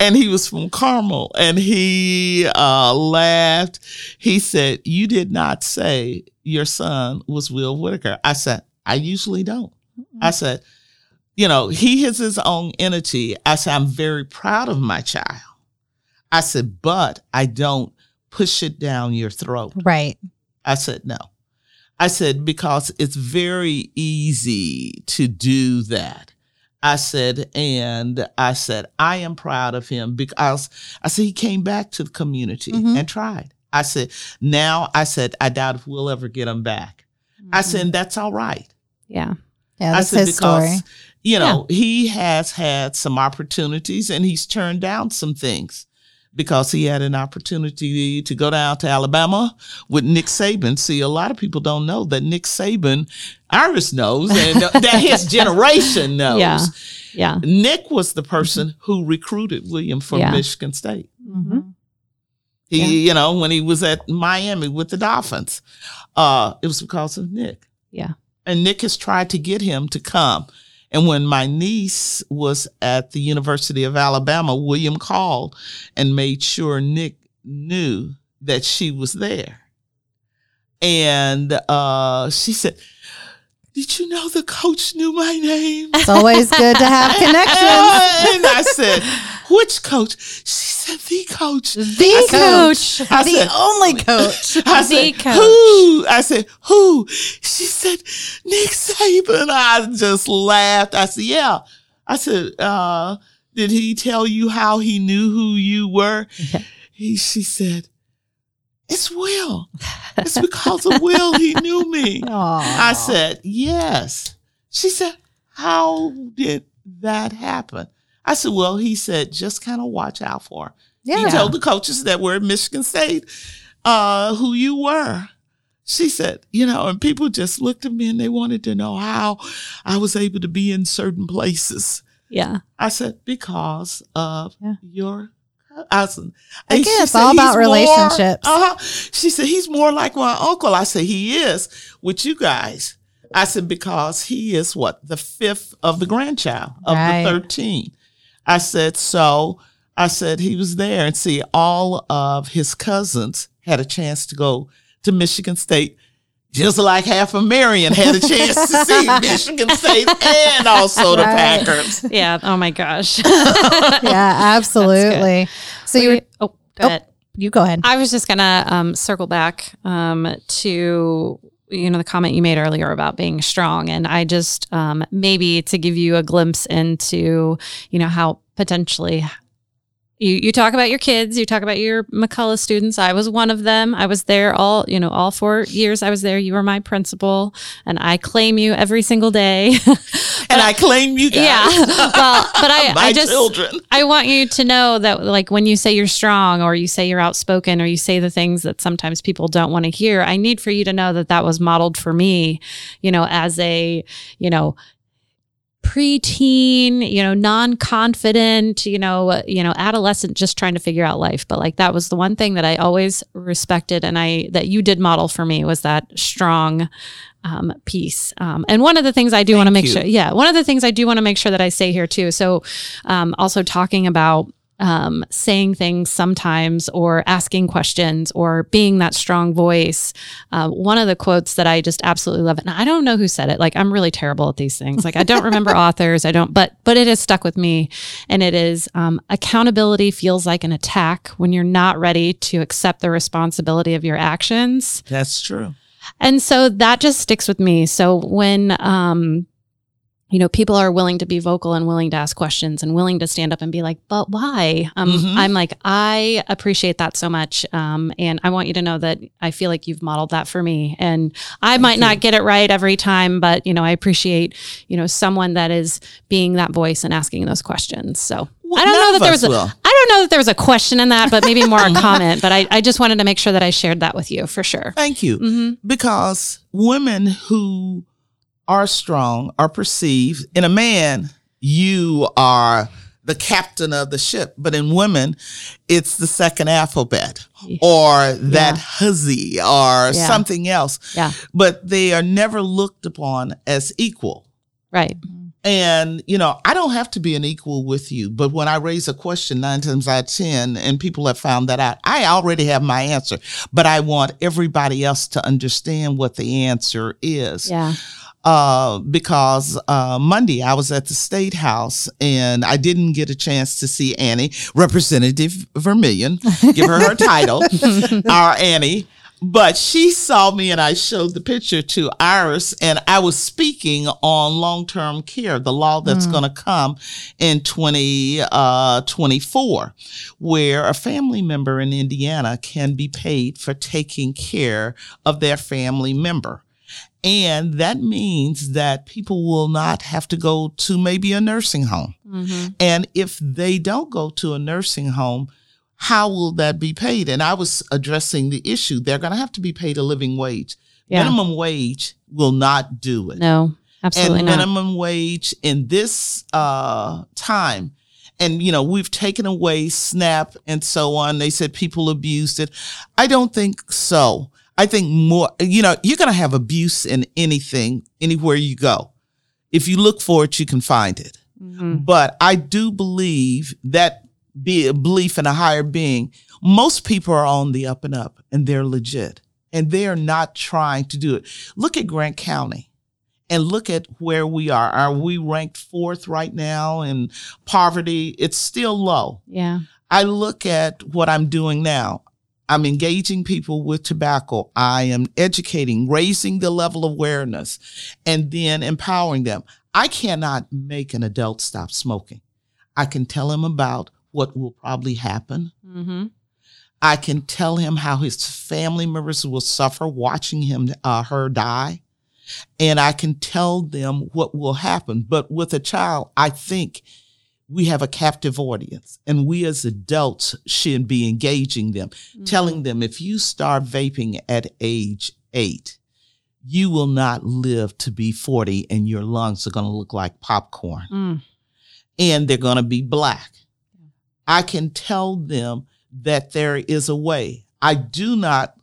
And he was from Carmel, and he uh, laughed. He said, you did not say your son was Will Whitticker. I said, I usually don't. Mm-hmm. I said, you know, he has his own entity. I said, I'm very proud of my child. I said, but I don't push it down your throat. Right. I said, no. I said, because it's very easy to do that. I said, and I said, I am proud of him because I said, he came back to the community mm-hmm. and tried. I said, now I said, I doubt if we'll ever get him back. Mm-hmm. I said, and that's all right. Yeah. Yeah, that's I said, his because, story. You know, yeah. he has had some opportunities, and he's turned down some things because he had an opportunity to go down to Alabama with Nick Saban. See, a lot of people don't know that Nick Saban, Iris knows, and that his generation knows. Yeah. Yeah. Nick was the person who recruited William from yeah. Michigan State. Mm-hmm. He, yeah. You know, when he was at Miami with the Dolphins, uh, it was because of Nick. Yeah. And Nick has tried to get him to come. And when my niece was at the University of Alabama, William called and made sure Nick knew that she was there. And uh, she said, did you know the coach knew my name? It's always good to have connections. And I said, which coach? She said, the coach. The coach. The only coach. I said, who? I said, who? She said, Nick Saban. I just laughed. I said, yeah. I said, uh, did he tell you how he knew who you were? Yeah. He, she said, it's Will. It's because of Will he knew me. Aww. I said, yes. She said, how did that happen? I said, well, he said, just kind of watch out for him. Yeah. He told the coaches that were at Michigan State uh, who you were. She said, you know, and people just looked at me and they wanted to know how I was able to be in certain places. Yeah. I said, because of yeah. your I said, Again, it's all about relationships. More, uh-huh. She said, he's more like my uncle. I said, he is with you guys. I said, because he is what? The fifth of the grandchild of right. the thirteen. I said, so I said, he was there. And see, all of his cousins had a chance to go to Michigan State, just like half of Marion had a chance to see Michigan State and also the right. Packers. Yeah. Oh, my gosh. Yeah, absolutely. So you were, oh, go oh, ahead. You go ahead. I was just going to um, circle back um, to, you know, the comment you made earlier about being strong. And I just um, maybe to give you a glimpse into, you know, how potentially You you talk about your kids, you talk about your McCullough students. I was one of them. I was there all, you know, all four years I was there. You were my principal, and I claim you every single day. And I claim you guys. Yeah. Well, but I, my I just, children. I want you to know that, like, when you say you're strong, or you say you're outspoken, or you say the things that sometimes people don't want to hear, I need for you to know that that was modeled for me, you know, as a, you know, preteen, you know, non-confident, you know, you know, adolescent, just trying to figure out life. But like, that was the one thing that I always respected, and I that you did model for me was that strong um, piece. Um, and one of the things I do want to make you. sure, yeah, one of the things I do want to make sure that I say here too. So, um, also talking about um, saying things sometimes, or asking questions, or being that strong voice. Uh, one of the quotes that I just absolutely love, and I don't know who said it. Like, I'm really terrible at these things. Like, I don't remember authors. I don't, but, but it has stuck with me, and it is, um, accountability feels like an attack when you're not ready to accept the responsibility of your actions. That's true. And so that just sticks with me. So when, um, you know, people are willing to be vocal and willing to ask questions and willing to stand up and be like, but why? Um, mm-hmm. I'm like, I appreciate that so much. Um, and I want you to know that I feel like you've modeled that for me. And I Thank might you. not get it right every time, but, you know, I appreciate, you know, someone that is being that voice and asking those questions. So well, I don't know that there was a, will. I don't know that there was a question in that, but maybe more a comment. But I, I just wanted to make sure that I shared that with you for sure. Thank you. Mm-hmm. Because women who are strong are perceived. In a man, you are the captain of the ship, but in women, it's the second alphabet or that yeah. hussy or yeah. something else. Yeah. But they are never looked upon as equal. Right. And, you know, I don't have to be an equal with you, but when I raise a question nine times out of ten, and people have found that out, I already have my answer, but I want everybody else to understand what the answer is. Yeah. Uh, because uh, Monday I was at the State House and I didn't get a chance to see Annie, Representative Vermillion, give her her title, our Annie. But she saw me and I showed the picture to Iris, and I was speaking on long-term care, the law that's mm. going to come in twenty twenty-four, where a family member in Indiana can be paid for taking care of their family member. And that means that people will not have to go to maybe a nursing home. Mm-hmm. And if they don't go to a nursing home, how will that be paid? And I was addressing the issue. They're going to have to be paid a living wage. Yeah. Minimum wage will not do it. No, absolutely not. And minimum wage in this uh, time. And, you know, we've taken away SNAP and so on. They said people abused it. I don't think so. I think more, you know, you're going to have abuse in anything, anywhere you go. If you look for it, you can find it. Mm-hmm. But I do believe that be a belief in a higher being. Most people are on the up and up, and they're legit, and they're not trying to do it. Look at Grant County and look at where we are. Are we ranked fourth right now in poverty? It's still low. Yeah. I look at what I'm doing now. I'm engaging people with tobacco. I am educating, raising the level of awareness, and then empowering them. I cannot make an adult stop smoking. I can tell him about what will probably happen. Mm-hmm. I can tell him how his family members will suffer watching him, uh, her die. And I can tell them what will happen. But with a child, I think we have a captive audience, and we as adults should be engaging them, mm-hmm. telling them if you start vaping at age eight, you will not live to be forty and your lungs are going to look like popcorn mm. and they're going to be black. I can tell them that there is a way. I do not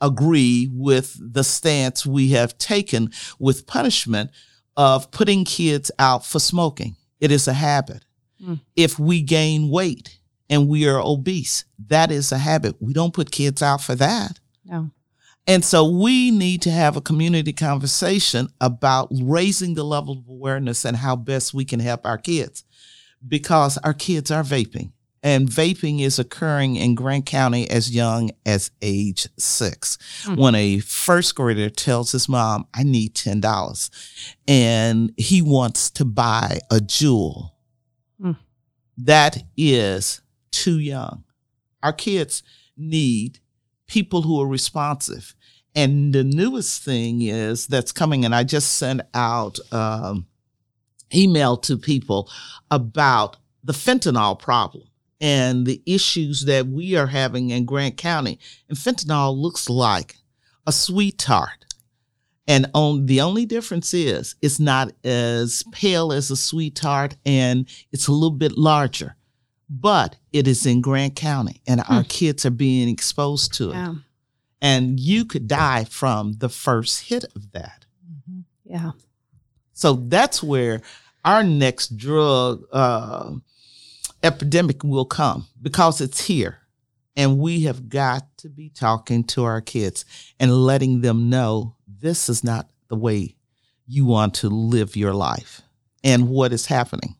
agree with the stance we have taken with punishment of putting kids out for smoking. It is a habit. If we gain weight and we are obese, that is a habit. We don't put kids out for that. No. And so we need to have a community conversation about raising the level of awareness and how best we can help our kids, because our kids are vaping, and vaping is occurring in Grant County as young as age six. Mm-hmm. When a first grader tells his mom, I need ten dollars, and he wants to buy a Juul. Mm. That is too young. Our kids need people who are responsive. And the newest thing is that's coming, and I just sent out um, email to people about the fentanyl problem and the issues that we are having in Grant County. And fentanyl looks like a sweet tart. And on, the only difference is it's not as pale as a sweet tart, and it's a little bit larger. But it is in Grant County, and mm. our kids are being exposed to it. Yeah. And you could die from the first hit of that. Mm-hmm. Yeah. So that's where our next drug uh, epidemic will come, because it's here. And we have got to be talking to our kids and letting them know this is not the way you want to live your life and what is happening.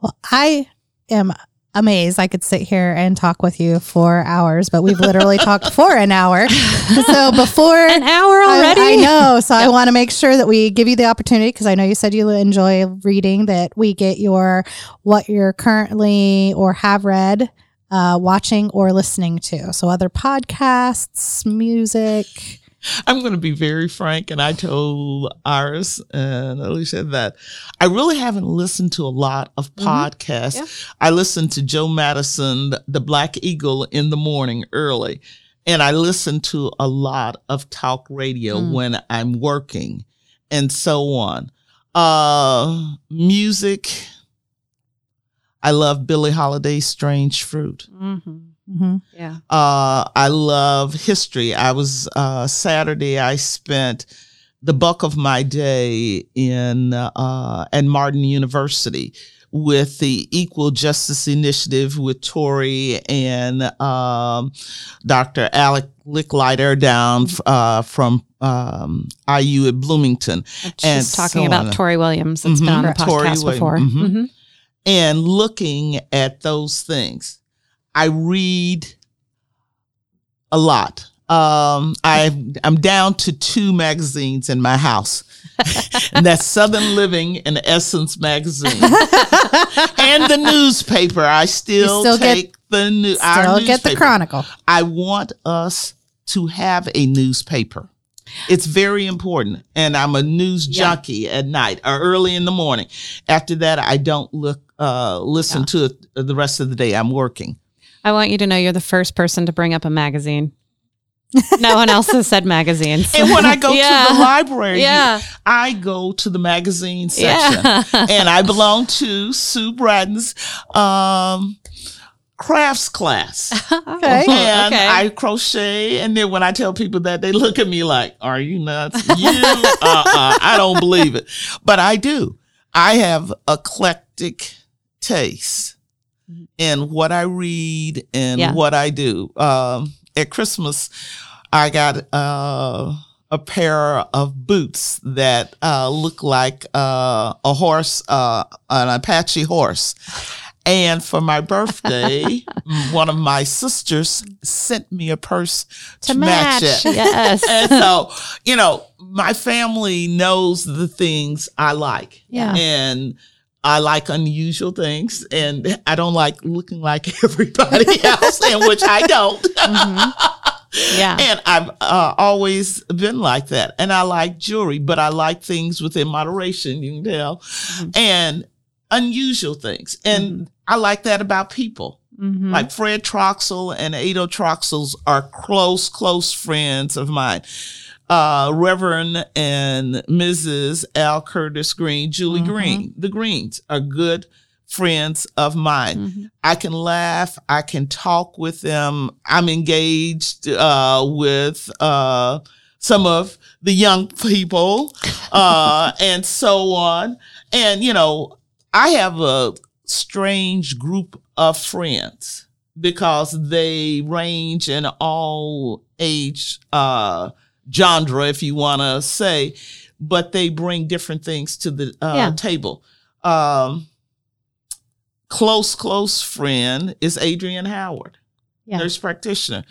Well, I am amazed. I could sit here and talk with you for hours, but we've literally talked for an hour. So before an hour already, I, I know. So I want to make sure that we give you the opportunity, because I know you said you enjoy reading, that we get your, what you're currently or have read, Uh, watching or listening to. So other podcasts, music. I'm going to be very frank, and I told Iris and Alicia that I really haven't listened to a lot of podcasts. Mm-hmm. Yeah. I listened to Joe Madison, the Black Eagle, in the morning early, and I listen to a lot of talk radio mm. when I'm working. and so on. Uh, music. I love Billie Holiday's Strange Fruit. Mm-hmm. Mm-hmm. Yeah. Uh, I love history. I was, uh, Saturday, I spent the bulk of my day in, uh, at Martin University with the Equal Justice Initiative with Tori and, um, Doctor Alec Licklider down, uh, from, um, I U at Bloomington. She's talking so about on. Tori Williams. It's mm-hmm. been on the podcast Tori before. Mm-hmm. Mm-hmm. And looking at those things. I read a lot. Um, I, I'm down to two magazines in my house. And that's Southern Living and Essence magazine. And the newspaper. I still, still take get, the new, still our newspaper. Still get the Chronicle. I want us to have a newspaper. It's very important. And I'm a news yeah. junkie at night or early in the morning. After that, I don't look, uh, listen yeah. to the rest of the day. I'm working. I want you to know you're the first person to bring up a magazine. No one else has said magazines. And when I go yeah. to the library, yeah. I go to the magazine section. Yeah. And I belong to Sue Bratton's um, crafts class. Okay. And okay. I crochet. And then when I tell people that, they look at me like, are you nuts? You? Uh-uh. I don't believe it. But I do. I have eclectic taste. And what I read and yeah. what I do. Um, at Christmas, I got uh, a pair of boots that uh, look like uh, a horse, uh, an Apache horse. And for my birthday, one of my sisters sent me a purse to, to match. match it. Yes. And so, you know, my family knows the things I like. Yeah. And I like unusual things, and I don't like looking like everybody else, and which I don't. Mm-hmm. Yeah. And I've uh, always been like that. And I like jewelry, but I like things within moderation, you can tell, mm-hmm. and unusual things. And mm-hmm. I like that about people. Mm-hmm. Like Fred Troxell and Ado Troxell are close, close friends of mine. Uh, Reverend and Missus Al Curtis Green, Julie mm-hmm. Green, the Greens are good friends of mine. Mm-hmm. I can laugh. I can talk with them. I'm engaged, uh, with, uh, some of the young people, uh, and so on. And, you know, I have a strange group of friends because they range in all age, uh, genre, if you want to say, but they bring different things to the uh, yeah. table. Um, close, close friend is Adrienne Howard, yeah. nurse practitioner.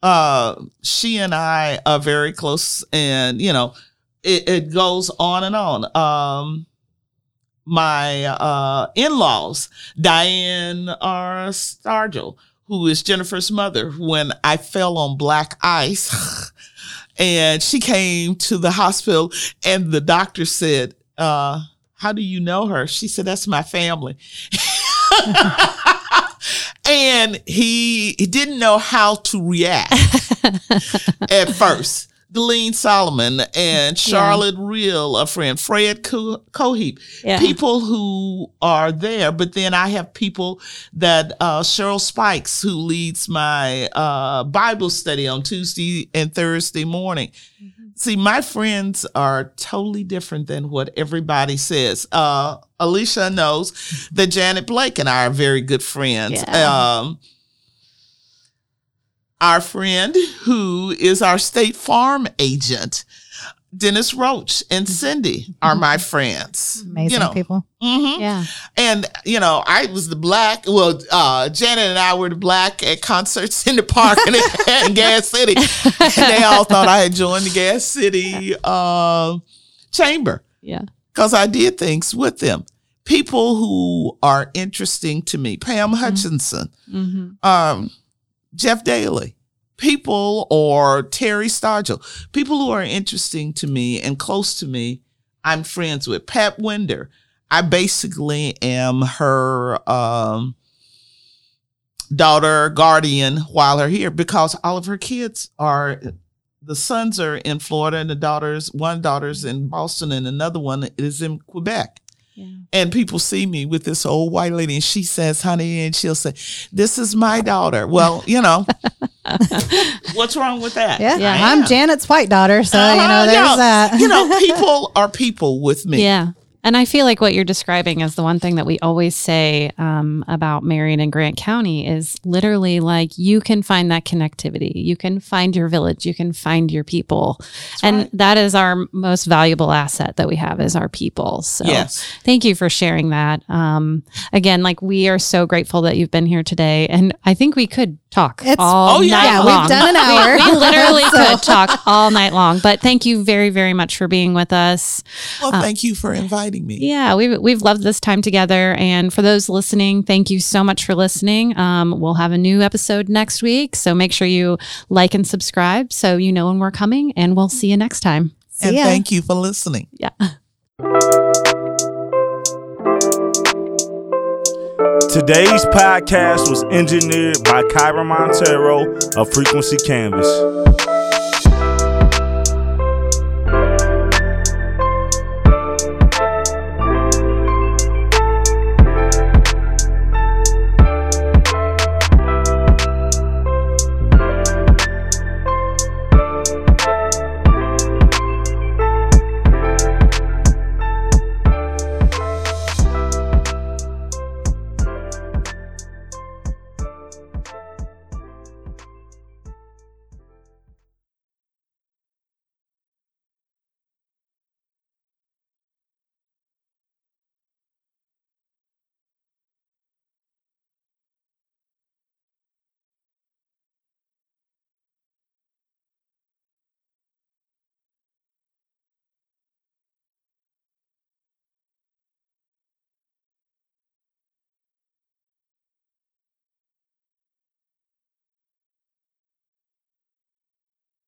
Uh, she and I are very close, and, you know, it, it goes on and on. Um, my uh, in-laws, Diane R. Stargell, who is Jennifer's mother, when I fell on black ice, and she came to the hospital, and the doctor said, uh, how do you know her? She said, that's my family. And he, he didn't know how to react at first. Deline Solomon and Charlotte yeah. Real, a friend, Fred Co- Coheep, yeah. people who are there. But then I have people that uh, Cheryl Spikes, who leads my uh, Bible study on Tuesday and Thursday morning. Mm-hmm. See, my friends are totally different than what everybody says. Uh, Alicia knows that Janet Blake and I are very good friends. Yeah. Um, Our friend who is our State Farm agent, Dennis Roach and Cindy mm-hmm. are my friends. Amazing you know. people. Mm-hmm. Yeah. And, you know, I was the black, well, uh, Janet and I were the black at concerts in the park in, in Gas City. And they all thought I had joined the Gas City uh, chamber. Yeah. Because I did things with them. People who are interesting to me. Pam mm-hmm. Hutchinson. Mm-hmm. Um. Jeff Daly, people, or Terry Stargell, people who are interesting to me and close to me, I'm friends with. Pat Winder, I basically am her um, daughter, guardian while her here because all of her kids are the sons are in Florida and the daughters, one daughter's in Boston and another one is in Quebec. Yeah. And people see me with this old white lady and she says, honey, and she'll say, this is my daughter. Well, you know, what's wrong with that? Yeah, yeah. I'm Janet's white daughter. So, uh-huh, you know, there's yeah. that. You know, people are people with me. Yeah. And I feel like what you're describing is the one thing that we always say um, about Marion and Grant County is literally like you can find that connectivity. You can find your village. You can find your people. That's and right. that is our most valuable asset that we have is our people. So yes. thank you for sharing that. Um, again, like we are so grateful that you've been here today. And I think we could talk it's, all oh, yeah. night yeah, long. We've done an hour. we, we literally so. could talk all night long. But thank you very, very much for being with us. Well, um, thank you for inviting me. Yeah, we've, we've loved this time together. And for those listening, thank you so much for listening. Um, we'll have a new episode next week. So make sure you like and subscribe so you know when we're coming. And we'll see you next time. See and ya. Thank you for listening. Yeah. Today's podcast was engineered by Kyra Montero of Frequency Canvas.